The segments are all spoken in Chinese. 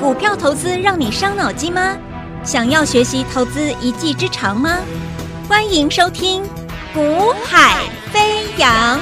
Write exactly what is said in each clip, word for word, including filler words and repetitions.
股票投资让你伤脑筋吗？想要学习投资一技之长吗？欢迎收听《股海飞扬》。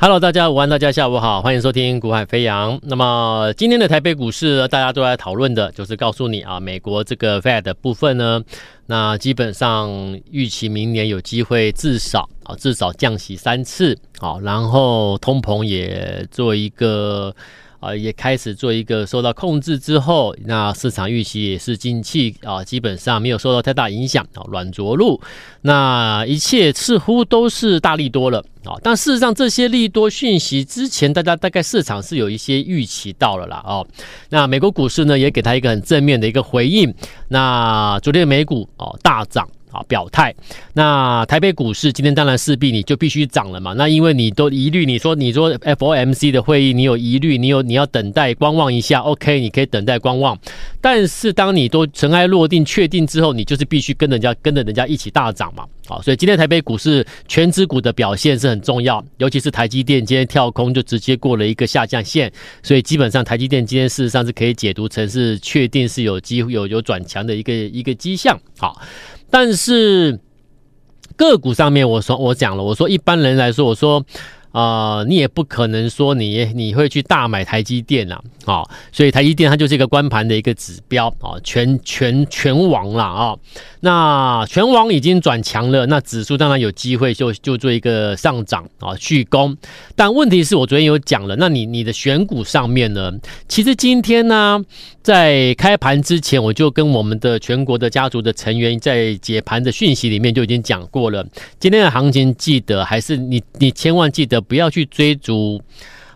Hello， 大家午安，大家下午好，欢迎收听股海飞扬。那么今天的台北股市，大家都在讨论的就是告诉你啊，美国这个 F E D 的部分呢，那基本上预期明年有机会至少啊至少降息三次，好，然后通膨也做一个啊也开始做一个受到控制之后，那市场预期也是近期啊基本上没有受到太大影响啊软着陆，那一切似乎都是大利多了。但事实上这些利多讯息之前，大家大概市场是有一些预期到了啦、哦、那美国股市呢也给它一个很正面的一个回应，那昨天美股、哦、大涨、哦、表态，那台北股市今天当然势必你就必须涨了嘛，那因为你都疑虑，你说你说 F O M C 的会议你有疑虑，你有你要等待观望一下 OK 你可以等待观望，但是当你都尘埃落定确定之后，你就是必须跟人家跟着人家一起大涨嘛。好，所以今天台北股市全指股的表现是很重要，尤其是台积电今天跳空就直接过了一个下降线，所以基本上台积电今天事实上是可以解读成是确定是有机有有转强的一个一个迹象。好，但是个股上面我说我讲了，我说一般人来说，我说呃，你也不可能说你你会去大买台积电啦、啊哦、所以台积电它就是一个关盘的一个指标、哦、全全全王啦、哦、那全王已经转强了，那指数当然有机会就就做一个上涨、哦、续攻，但问题是我昨天有讲了，那你你的选股上面呢，其实今天呢在开盘之前我就跟我们的全国的家族的成员在解盘的讯息里面就已经讲过了，今天的行情记得还是你你千万记得不要去追逐、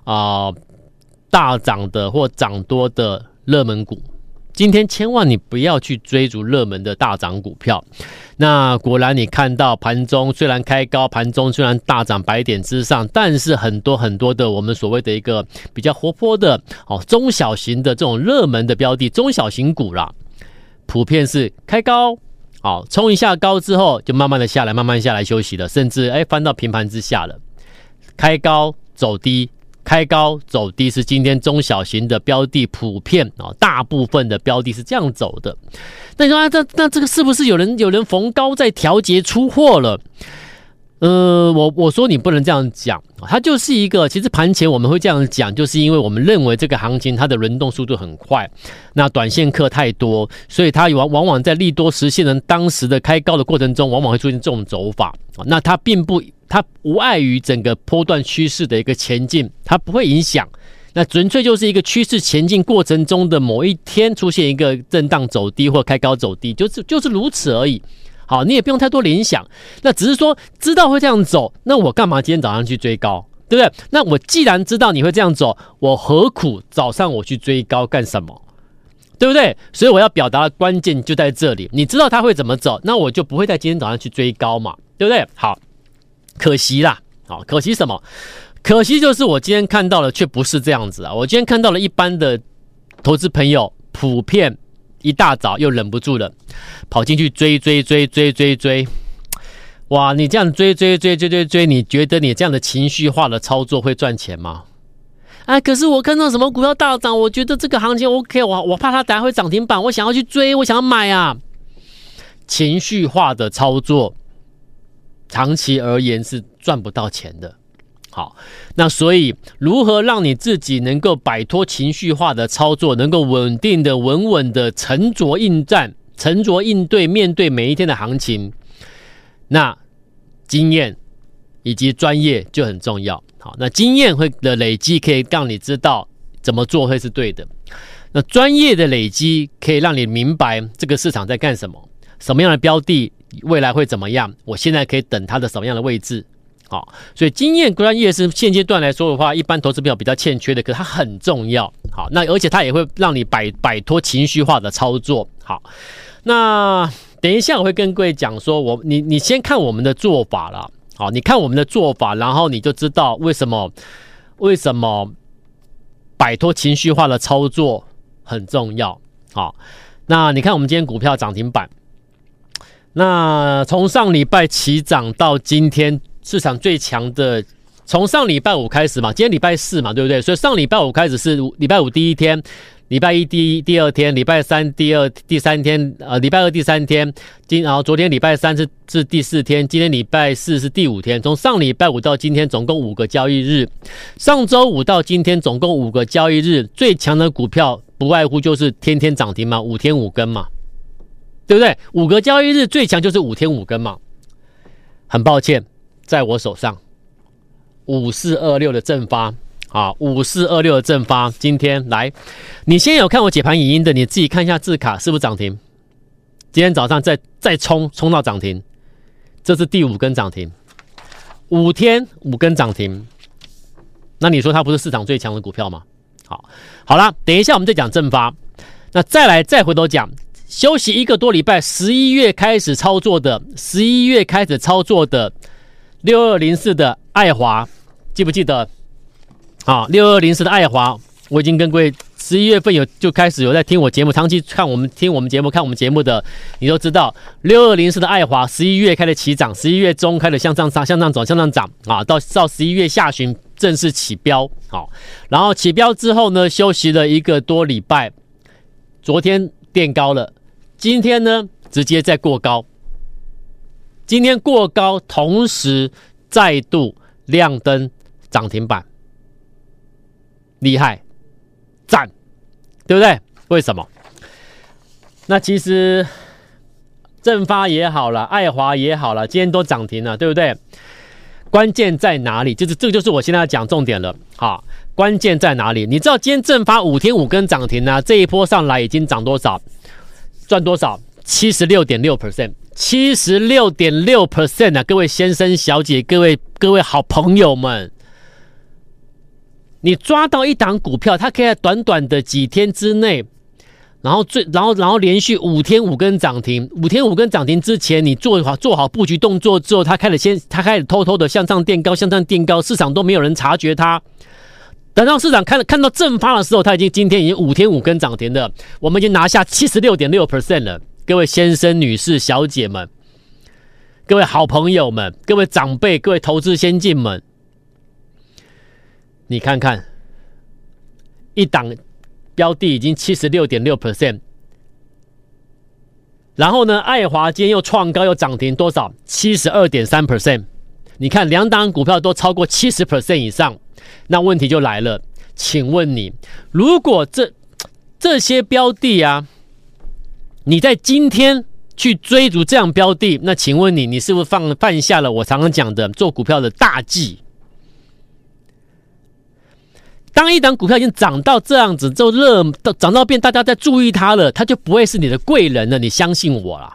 呃、大涨的或涨多的热门股，今天千万你不要去追逐热门的大涨股票。那果然你看到盘中虽然开高，盘中虽然大涨百点之上，但是很多很多的我们所谓的一个比较活泼的、哦、中小型的这种热门的标的，中小型股啦，普遍是开高哦、冲一下高之后就慢慢的下来，慢慢下来休息了，甚至哎翻到平盘之下了。开高走低，开高走低是今天中小型的标的普遍、哦、大部分的标的是这样走的。那你说、啊、那, 那这个是不是有人有人逢高在调节出货了？呃，我我说你不能这样讲，它就是一个，其实盘前我们会这样讲，就是因为我们认为这个行情它的轮动速度很快，那短线客太多，所以它往往在利多实现的当时的开高的过程中，往往会出现这种走法。那它并不，它无碍于整个波段趋势的一个前进，它不会影响。那纯粹就是一个趋势前进过程中的某一天出现一个震荡走低或开高走低，就是就是如此而已。好，你也不用太多联想，那只是说知道会这样走，那我干嘛今天早上去追高，对不对？那我既然知道你会这样走，我何苦早上我去追高干什么，对不对？所以我要表达的关键就在这里，你知道它会怎么走，那我就不会在今天早上去追高嘛，对不对？好，可惜啦，好，可惜什么？可惜就是我今天看到了却不是这样子啊，我今天看到了一般的投资朋友普遍一大早又忍不住了，跑进去追追追追追追，哇！你这样追追追追追追，你觉得你这样的情绪化的操作会赚钱吗？哎，可是我看到什么股票大涨，我觉得这个行情 OK， 我我怕它等下会涨停板，我想要去追，我想要买啊！情绪化的操作，长期而言是赚不到钱的。好，那所以如何让你自己能够摆脱情绪化的操作，能够稳定的稳稳的沉着应战，沉着应对，面对每一天的行情，那经验以及专业就很重要。好，那经验会的累积可以让你知道怎么做会是对的，那专业的累积可以让你明白这个市场在干什么，什么样的标的未来会怎么样，我现在可以等它的什么样的位置。好，所以经验专业是现阶段来说的话，一般投资朋友比较欠缺的，可是它很重要。好，那而且它也会让你摆摆脱情绪化的操作。好，那等一下我会跟各位讲说，我你你先看我们的做法啦。好，你看我们的做法，然后你就知道为什么为什么摆脱情绪化的操作很重要。好，那你看我们今天股票涨停板，那从上礼拜起涨到今天。市场最强的从上礼拜五开始嘛，今天礼拜四嘛，对不对？所以上礼拜五开始是礼拜五第一天，礼拜一第一第二天，礼拜三第二第三天，呃，礼拜二第三天，今然后昨天礼拜三是是第四天，今天礼拜四是第五天。从上礼拜五到今天总共五个交易日，上周五到今天总共五个交易日，最强的股票不外乎就是天天涨停嘛，五天五根嘛，对不对？五个交易日最强就是五天五根嘛。很抱歉，在我手上。五四二六的正发啊 ,五四二六 的正发今天来。你先有看我解盘影音的，你自己看一下字卡是不是涨停。今天早上再再冲冲到涨停。这是第五根涨停。五天五根涨停。那你说它不是市场最强的股票吗？好。好啦，等一下我们再讲正发。那再来再回头讲。休息一个多礼拜 ,十一 月开始操作的 ,十一 月开始操作的六二零四的爱华，记不记得啊 ?六二零四 的爱华，我已经跟各位 ,十一 月份有就开始有在听我节目，长期看我们听我们节目看我们节目的你都知道 ,六二零四 的爱华 ,十一 月开的起涨 ,十一 月中开的向上涨向上涨向上涨啊，到到十一月下旬正式起标啊，然后起标之后呢休息了一个多礼拜，昨天垫高了，今天呢直接再过高。今天过高，同时再度亮灯涨停板，厉害，赞，对不对？为什么？那其实正发也好了，爱华也好了，今天都涨停了，对不对？关键在哪里？就是这个，就是我现在要讲重点了。好，关键在哪里？你知道今天正发五天五根涨停呢、啊，这一波上来已经涨多少？赚多少？七十六点六 percent。七十六点六 percent 啊，各位先生小姐，各位各位好朋友们，你抓到一档股票，它可以在短短的几天之内，然后最然后然后连续五天五根涨停，五天五根涨停之前，你做好做好布局动作之后，它开始先它开始偷偷的向上垫高，向上垫高，市场都没有人察觉它。等到市场看看到正发的时候，它已经今天已经五天五根涨停了，我们已经拿下 七十六点六 percent 了。各位先生、女士、小姐们，各位好朋友们，各位长辈，各位投资先进们，你看看，一档标的已经 七十六点六 percent， 然后呢，爱华今天又创高又涨停多少 ？七十二点三 percent。你看两档股票都超过 百分之七十 以上，那问题就来了，请问你，如果这这些标的啊？你在今天去追逐这样标的，那请问你，你是不是放犯下了我常常讲的做股票的大忌？当一档股票已经涨到这样子，就热涨到变大家在注意它了，它就不会是你的贵人了。你相信我啦，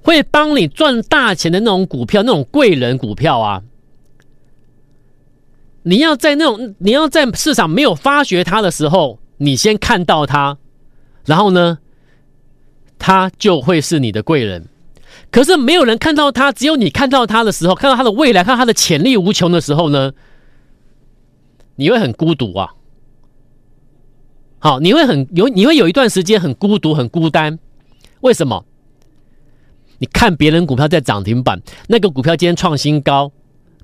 会帮你赚大钱的那种股票，那种贵人股票啊，你要在那种你要在市场没有发掘它的时候，你先看到它，然后呢？他就会是你的贵人，可是没有人看到他，只有你看到他的时候，看到他的未来，看到他的潜力无穷的时候呢，你会很孤独啊。好，你会很有，你会有一段时间很孤独、很孤单。为什么？你看别人股票在涨停板，那个股票今天创新高，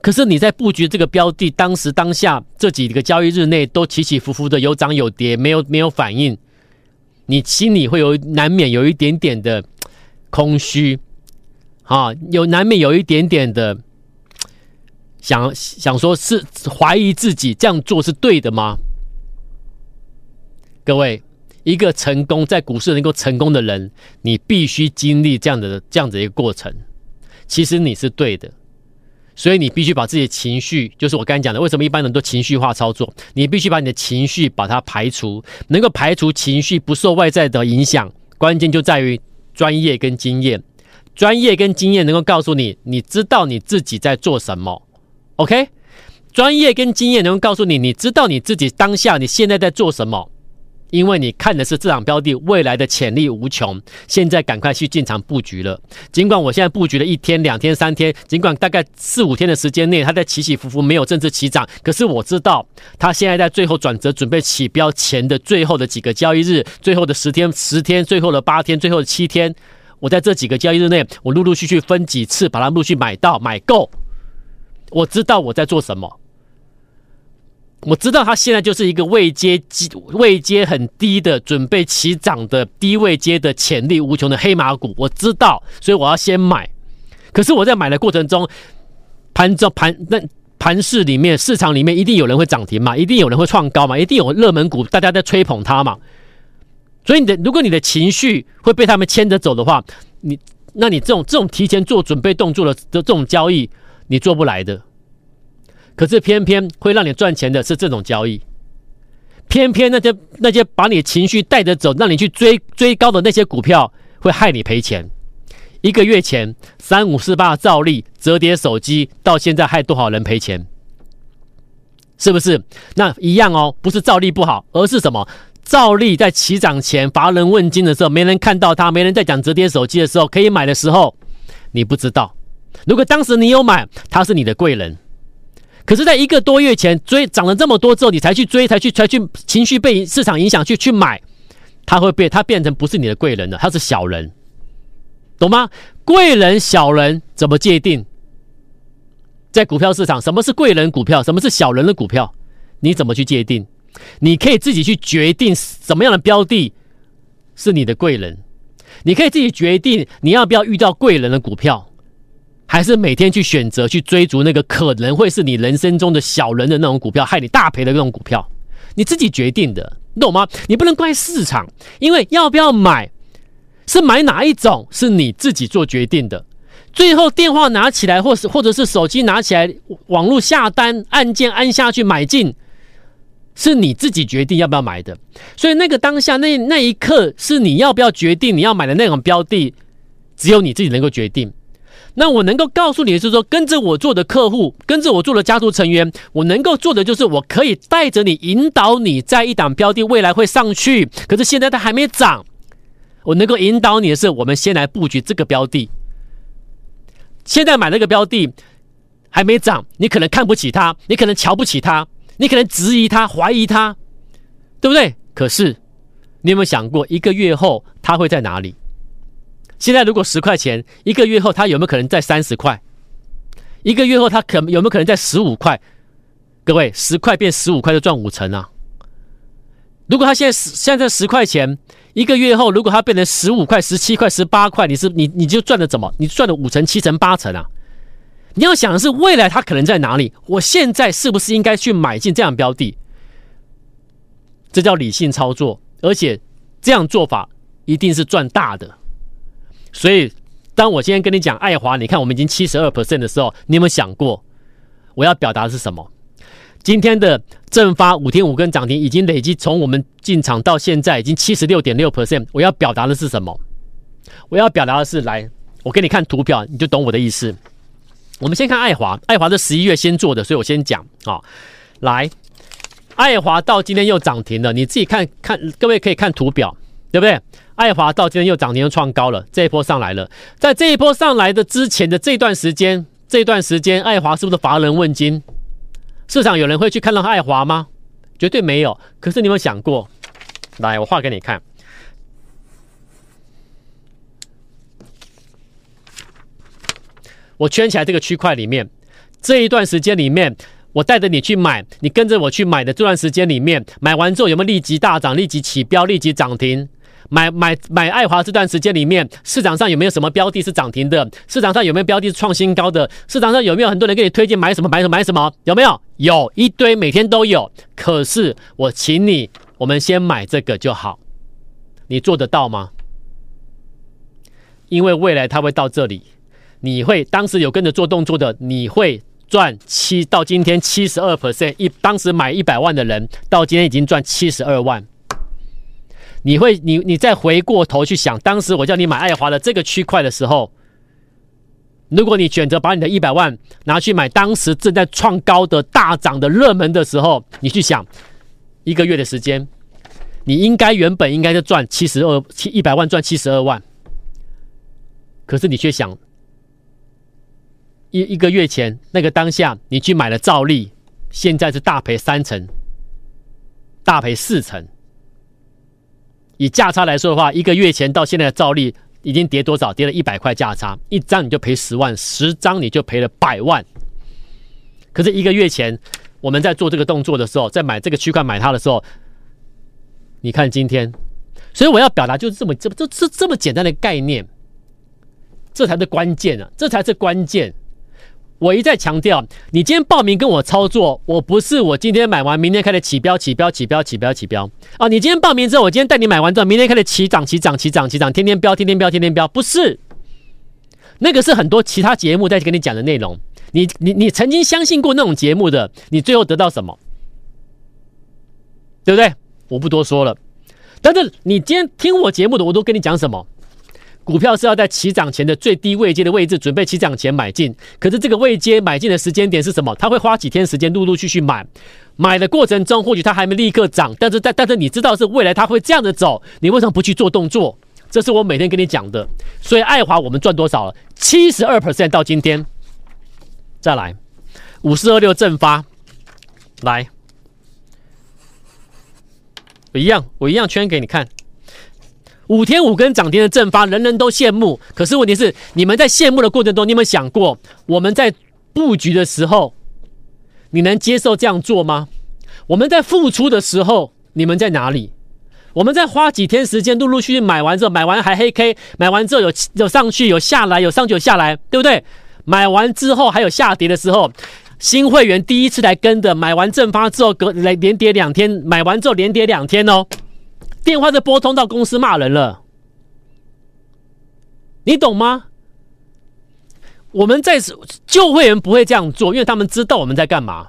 可是你在布局这个标的，当时当下这几个交易日内都起起伏伏的，有涨有跌，没有没有反应。你心里会有难免有一点点的空虚，啊，有难免有一点点的想想说是怀疑自己这样做是对的吗？各位，一个成功在股市能够成功的人，你必须经历这样的这样子一个过程。其实你是对的，所以你必须把自己的情绪，就是我刚才讲的，为什么一般人都情绪化操作？你必须把你的情绪把它排除，能够排除情绪，不受外在的影响。关键就在于专业跟经验，专业跟经验能够告诉你，你知道你自己在做什么。OK， 专业跟经验能够告诉你，你知道你自己当下你现在在做什么，因为你看的是这档标的未来的潜力无穷，现在赶快去进场布局了。尽管我现在布局了一天、两天、三天，尽管大概四五天的时间内它在起起伏伏，没有正式起涨，可是我知道它现在在最后转折准备起标前的最后的几个交易日，最后的十天、十天，最后的八天，最后的七天，我在这几个交易日内，我陆陆续续分几次把它陆续买到买够，我知道我在做什么，我知道它现在就是一个位阶位阶很低的，准备起涨的低位阶的潜力无穷的黑马股，我知道，所以我要先买。可是我在买的过程中，盘中盘那盘市里面市场里面一定有人会涨停嘛，一定有人会创高嘛，一定有热门股大家在吹捧它嘛。所以你的如果你的情绪会被他们牵着走的话，你那你这种这种提前做准备动作的这种交易，你做不来的。可是偏偏会让你赚钱的是这种交易，偏偏那些那些把你情绪带着走，让你去追追高的那些股票，会害你赔钱。一个月前三五四八兆利折叠手机到现在害多少人赔钱？是不是？那一样哦，不是兆利不好，而是什么？兆利在起涨前乏人问津的时候，没人看到它，没人在讲折叠手机的时候，可以买的时候，你不知道。如果当时你有买，它是你的贵人。可是，在一个多月前追涨了这么多之后，你才去追，才去才去情绪被市场影响去去买，它会变，它变成不是你的贵人了，它是小人，懂吗？贵人小人怎么界定？在股票市场，什么是贵人股票？什么是小人的股票？你怎么去界定？你可以自己去决定什么样的标的是你的贵人，你可以自己决定你要不要遇到贵人的股票，还是每天去选择去追逐那个可能会是你人生中的小人的那种股票，害你大赔的那种股票，你自己决定的，懂吗？你不能怪市场，因为要不要买是买哪一种是你自己做决定的。最后电话拿起来，或是或者是手机拿起来，网络下单按键按下去买进，是你自己决定要不要买的。所以那个当下 那, 那一刻是你要不要决定你要买的那种标的，只有你自己能够决定。那我能够告诉你的是说，跟着我做的客户，跟着我做的家族成员，我能够做的就是我可以带着你，引导你，在一档标的未来会上去，可是现在它还没涨，我能够引导你的是，我们先来布局这个标的。现在买那个标的还没涨，你可能看不起它，你可能瞧不起它，你可能质疑他、怀疑他，对不对？可是，你有没有想过，一个月后他会在哪里？现在如果十块钱，一个月后他有没有可能在三十块？一个月后他可有没有可能在十五块？各位，十块变十五块就赚五成啊！如果他现在现在十块钱，一个月后如果他变成十五块、十七块、十八块，你是你你就赚了怎么？你赚了五成、七成、八成啊！你要想的是未来它可能在哪里，我现在是不是应该去买进这样的标的？这叫理性操作，而且这样做法一定是赚大的。所以当我今天跟你讲爱华，你看我们已经 百分之七十二 的时候，你有没有想过我要表达的是什么？今天的正发五天五根涨停已经累积，从我们进场到现在已经 百分之七十六点六， 我要表达的是什么？我要表达的是，来，我给你看图表你就懂我的意思。我们先看爱华，爱华是十一月先做的，所以我先讲啊、哦。来，爱华到今天又涨停了，你自己看看，各位可以看图表，对不对？爱华到今天又涨停，又创高了，这一波上来了。在这一波上来的之前的这段时间，这段时间爱华是不是乏人问津？市场有人会去看到爱华吗？绝对没有。可是你有没有想过？来，我画给你看。我圈起来这个区块里面，这一段时间里面，我带着你去买，你跟着我去买的这段时间里面，买完之后有没有立即大涨、立即起标、立即涨停？买买买爱华这段时间里面，市场上有没有什么标的是涨停的？市场上有没有标的是创新高的？市场上有没有很多人给你推荐买什么买什么买什么？有没有？有一堆，每天都有。可是我请你，我们先买这个就好，你做得到吗？因为未来它会到这里。你会当时有跟着做动作的，你会赚七到今天 百分之七十二， 一当时买一百万的人到今天已经赚七十二万。你会你你再回过头去想，当时我叫你买爱华的这个区块的时候，如果你选择把你的一百万拿去买当时正在创高的大涨的热门的时候，你去想一个月的时间，你应该原本应该就赚七十二 一百万赚七十二万，可是你却想一一个月前那个当下，你去买了兆利，现在是大赔三成，大赔四成。以价差来说的话，一个月前到现在的兆利已经跌多少？跌了一百块价差，一张你就赔十万，十张你就赔了百万。可是一个月前我们在做这个动作的时候，在买这个区块买它的时候，你看今天，所以我要表达就是这么这这这这么简单的概念，这才是关键啊，这才是关键。我一再强调，你今天报名跟我操作，我不是我今天买完，明天开始起标起标起标起标起标啊！你今天报名之后，我今天带你买完之后，明天开始起涨起涨起涨起涨，天天标天天标天天标，不是。那个是很多其他节目在跟你讲的内容，你你你曾经相信过那种节目的，你最后得到什么？对不对？我不多说了。但是你今天听我节目的，我都跟你讲什么？股票是要在起涨前的最低位阶的位置，准备起涨前买进。可是这个位阶买进的时间点是什么？他会花几天时间陆陆续续买。买的过程中，或许他还没立刻涨，但是但但是你知道是未来他会这样的走，你为什么不去做动作？这是我每天跟你讲的，所以爱华我们赚多少了？ 百分之七十二 到今天，再来五四二六正发，来，我一样我一样圈给你看，五天五根涨停的正发，人人都羡慕。可是问题是，你们在羡慕的过程中，你有没有想过，我们在布局的时候，你能接受这样做吗？我们在付出的时候，你们在哪里？我们在花几天时间，陆陆续续买完之后，买完还黑 K， 买完之后有有上去，有下来，有上去，有下来，对不对？买完之后还有下跌的时候，新会员第一次来跟的，买完正发之后隔来连跌两天，买完之后连跌两天哦，电话就拨通到公司骂人了，你懂吗？我们在旧会员不会这样做，因为他们知道我们在干嘛。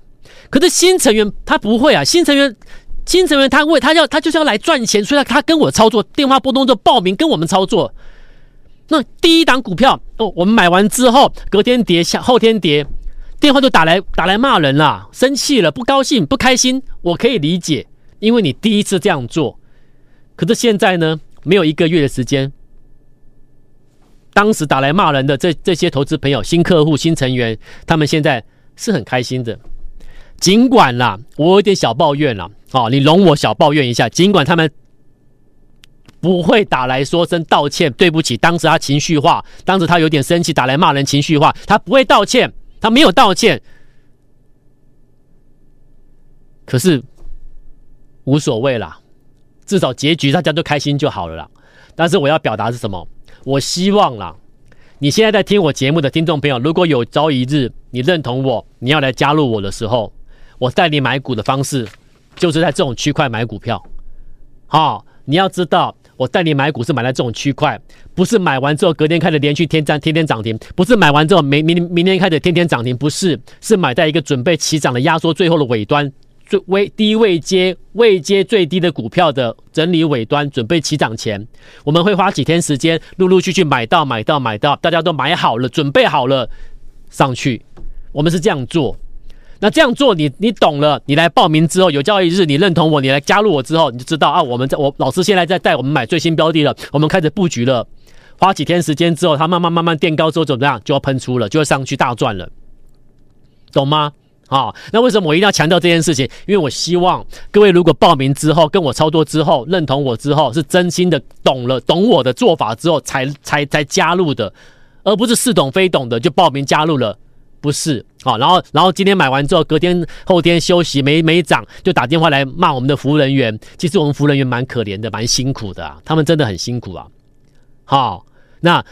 可是新成员他不会啊，新成员。新成员他为他要他就是要来赚钱，所以他跟我操作，电话拨通之后报名跟我们操作。那第一档股票哦，我们买完之后，隔天跌，后天跌，电话就打来打来骂人啦，生气了，不高兴，不开心，我可以理解，因为你第一次这样做。可是现在呢，没有一个月的时间，当时打来骂人的这这些投资朋友、新客户、新成员，他们现在是很开心的。尽管啦，我有点小抱怨啦，哦，你容我小抱怨一下。尽管他们不会打来说声道歉，对不起，当时他情绪化，当时他有点生气，打来骂人，情绪化，他不会道歉，他没有道歉。可是无所谓啦，至少结局大家都开心就好了啦。但是我要表达是什么？我希望啦，你现在在听我节目的听众朋友，如果有朝一日你认同我，你要来加入我的时候，我带你买股的方式就是在这种区块买股票。好、哦，你要知道，我带你买股是买在这种区块，不是买完之后隔天开始连续天涨，天天涨停，不是买完之后明明明天开始天天涨停，不是，是买在一个准备起涨的压缩最后的尾端，最微低位阶位阶最低的股票的整理尾端，准备起涨前，我们会花几天时间，陆陆续续买到买到买到，大家都买好了，准备好了上去，我们是这样做。那这样做你，你你懂了，你来报名之后，有朝一日你认同我，你来加入我之后，你就知道啊，我们在我老师现在在带我们买最新标的了，我们开始布局了。花几天时间之后，它慢慢慢慢垫高之后，怎么样就要喷出了，就要上去大赚了，懂吗？好、哦，那为什么我一定要强调这件事情？因为我希望各位如果报名之后，跟我操作之后，认同我之后，是真心的懂了，懂我的做法之后才才才加入的，而不是似懂非懂的就报名加入了。不是，好、哦，然后，然后今天买完之后，隔天、后天休息没没涨，就打电话来骂我们的服务人员。其实我们服务人员蛮可怜的，蛮辛苦的、啊，他们真的很辛苦啊。好、哦，那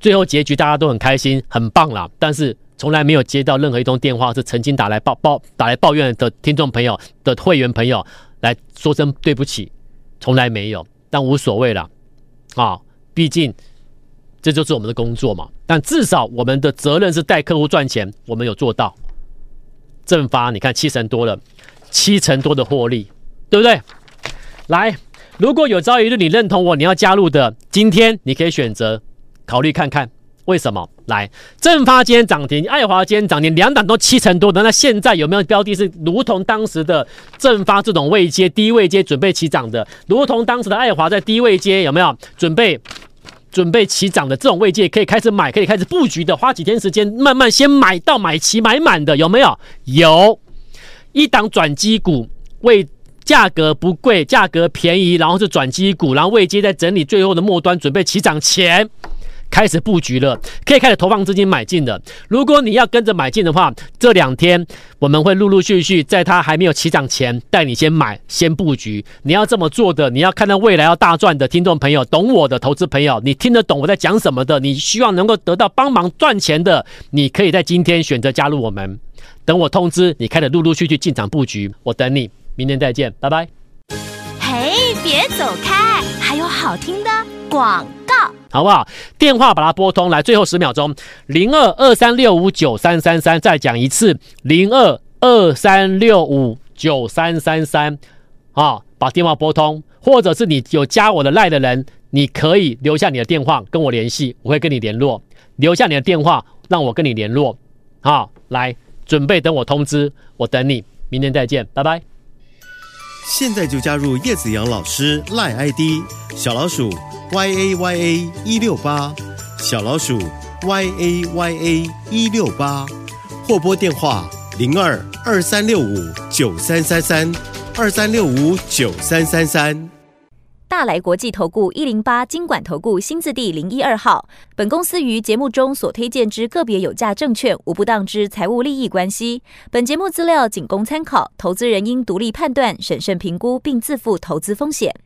最后结局大家都很开心，很棒啦。但是从来没有接到任何一通电话是曾经打来抱抱打来抱怨的听众朋友的会员朋友来说声对不起，从来没有。但无所谓啦，啊、哦，毕竟。这就是我们的工作嘛，但至少我们的责任是带客户赚钱，我们有做到。正发你看七成多了，七成多的获利，对不对？来，如果有朝一日你认同我，你要加入的，今天你可以选择考虑看看，为什么？来，正发今天涨停，爱华今天涨停，两档都七成多的，那现在有没有标的是如同当时的正发这种位阶低位阶准备起涨的，如同当时的爱华在低位阶有没有准备？准备起涨的这种位阶可以开始买，可以开始布局的，花几天时间慢慢先买到买齐买满的，有没有？有，一档转机股，为价格不贵，价格便宜，然后是转机股，然后位阶在整理最后的末端，准备起涨前，开始布局了，可以开始投放资金买进的。如果你要跟着买进的话，这两天我们会陆陆续续在它还没有起涨前带你先买先布局。你要这么做的，你要看到未来要大赚的听众朋友，懂我的投资朋友，你听得懂我在讲什么的，你希望能够得到帮忙赚钱的，你可以在今天选择加入我们。等我通知你开始陆陆续续进场布局，我等你，明天再见，拜拜。嘿，别走开，还有好听的广告，好不好？电话把它拨通来，最后十秒钟，零二二三六五九三三三，再讲一次，零二二三六五九三三三，啊，把电话拨通，或者是你有加我的LINE的人，你可以留下你的电话跟我联系，我会跟你联络，留下你的电话让我跟你联络，啊，来。准备等我通知，我等你，明天再见，拜拜。现在就加入叶子阳老师 LINE I D 小老鼠 Y A Y A 一六八，小老鼠 Y A Y A 一六八，或拨电话零二二三六五九三三三二三六五九三三三。大来国际投顾一零八金管投顾新字第零一二号。本公司于节目中所推荐之个别有价证券，无不当之财务利益关系。本节目资料仅供参考，投资人应独立判断、审慎评估，并自负投资风险。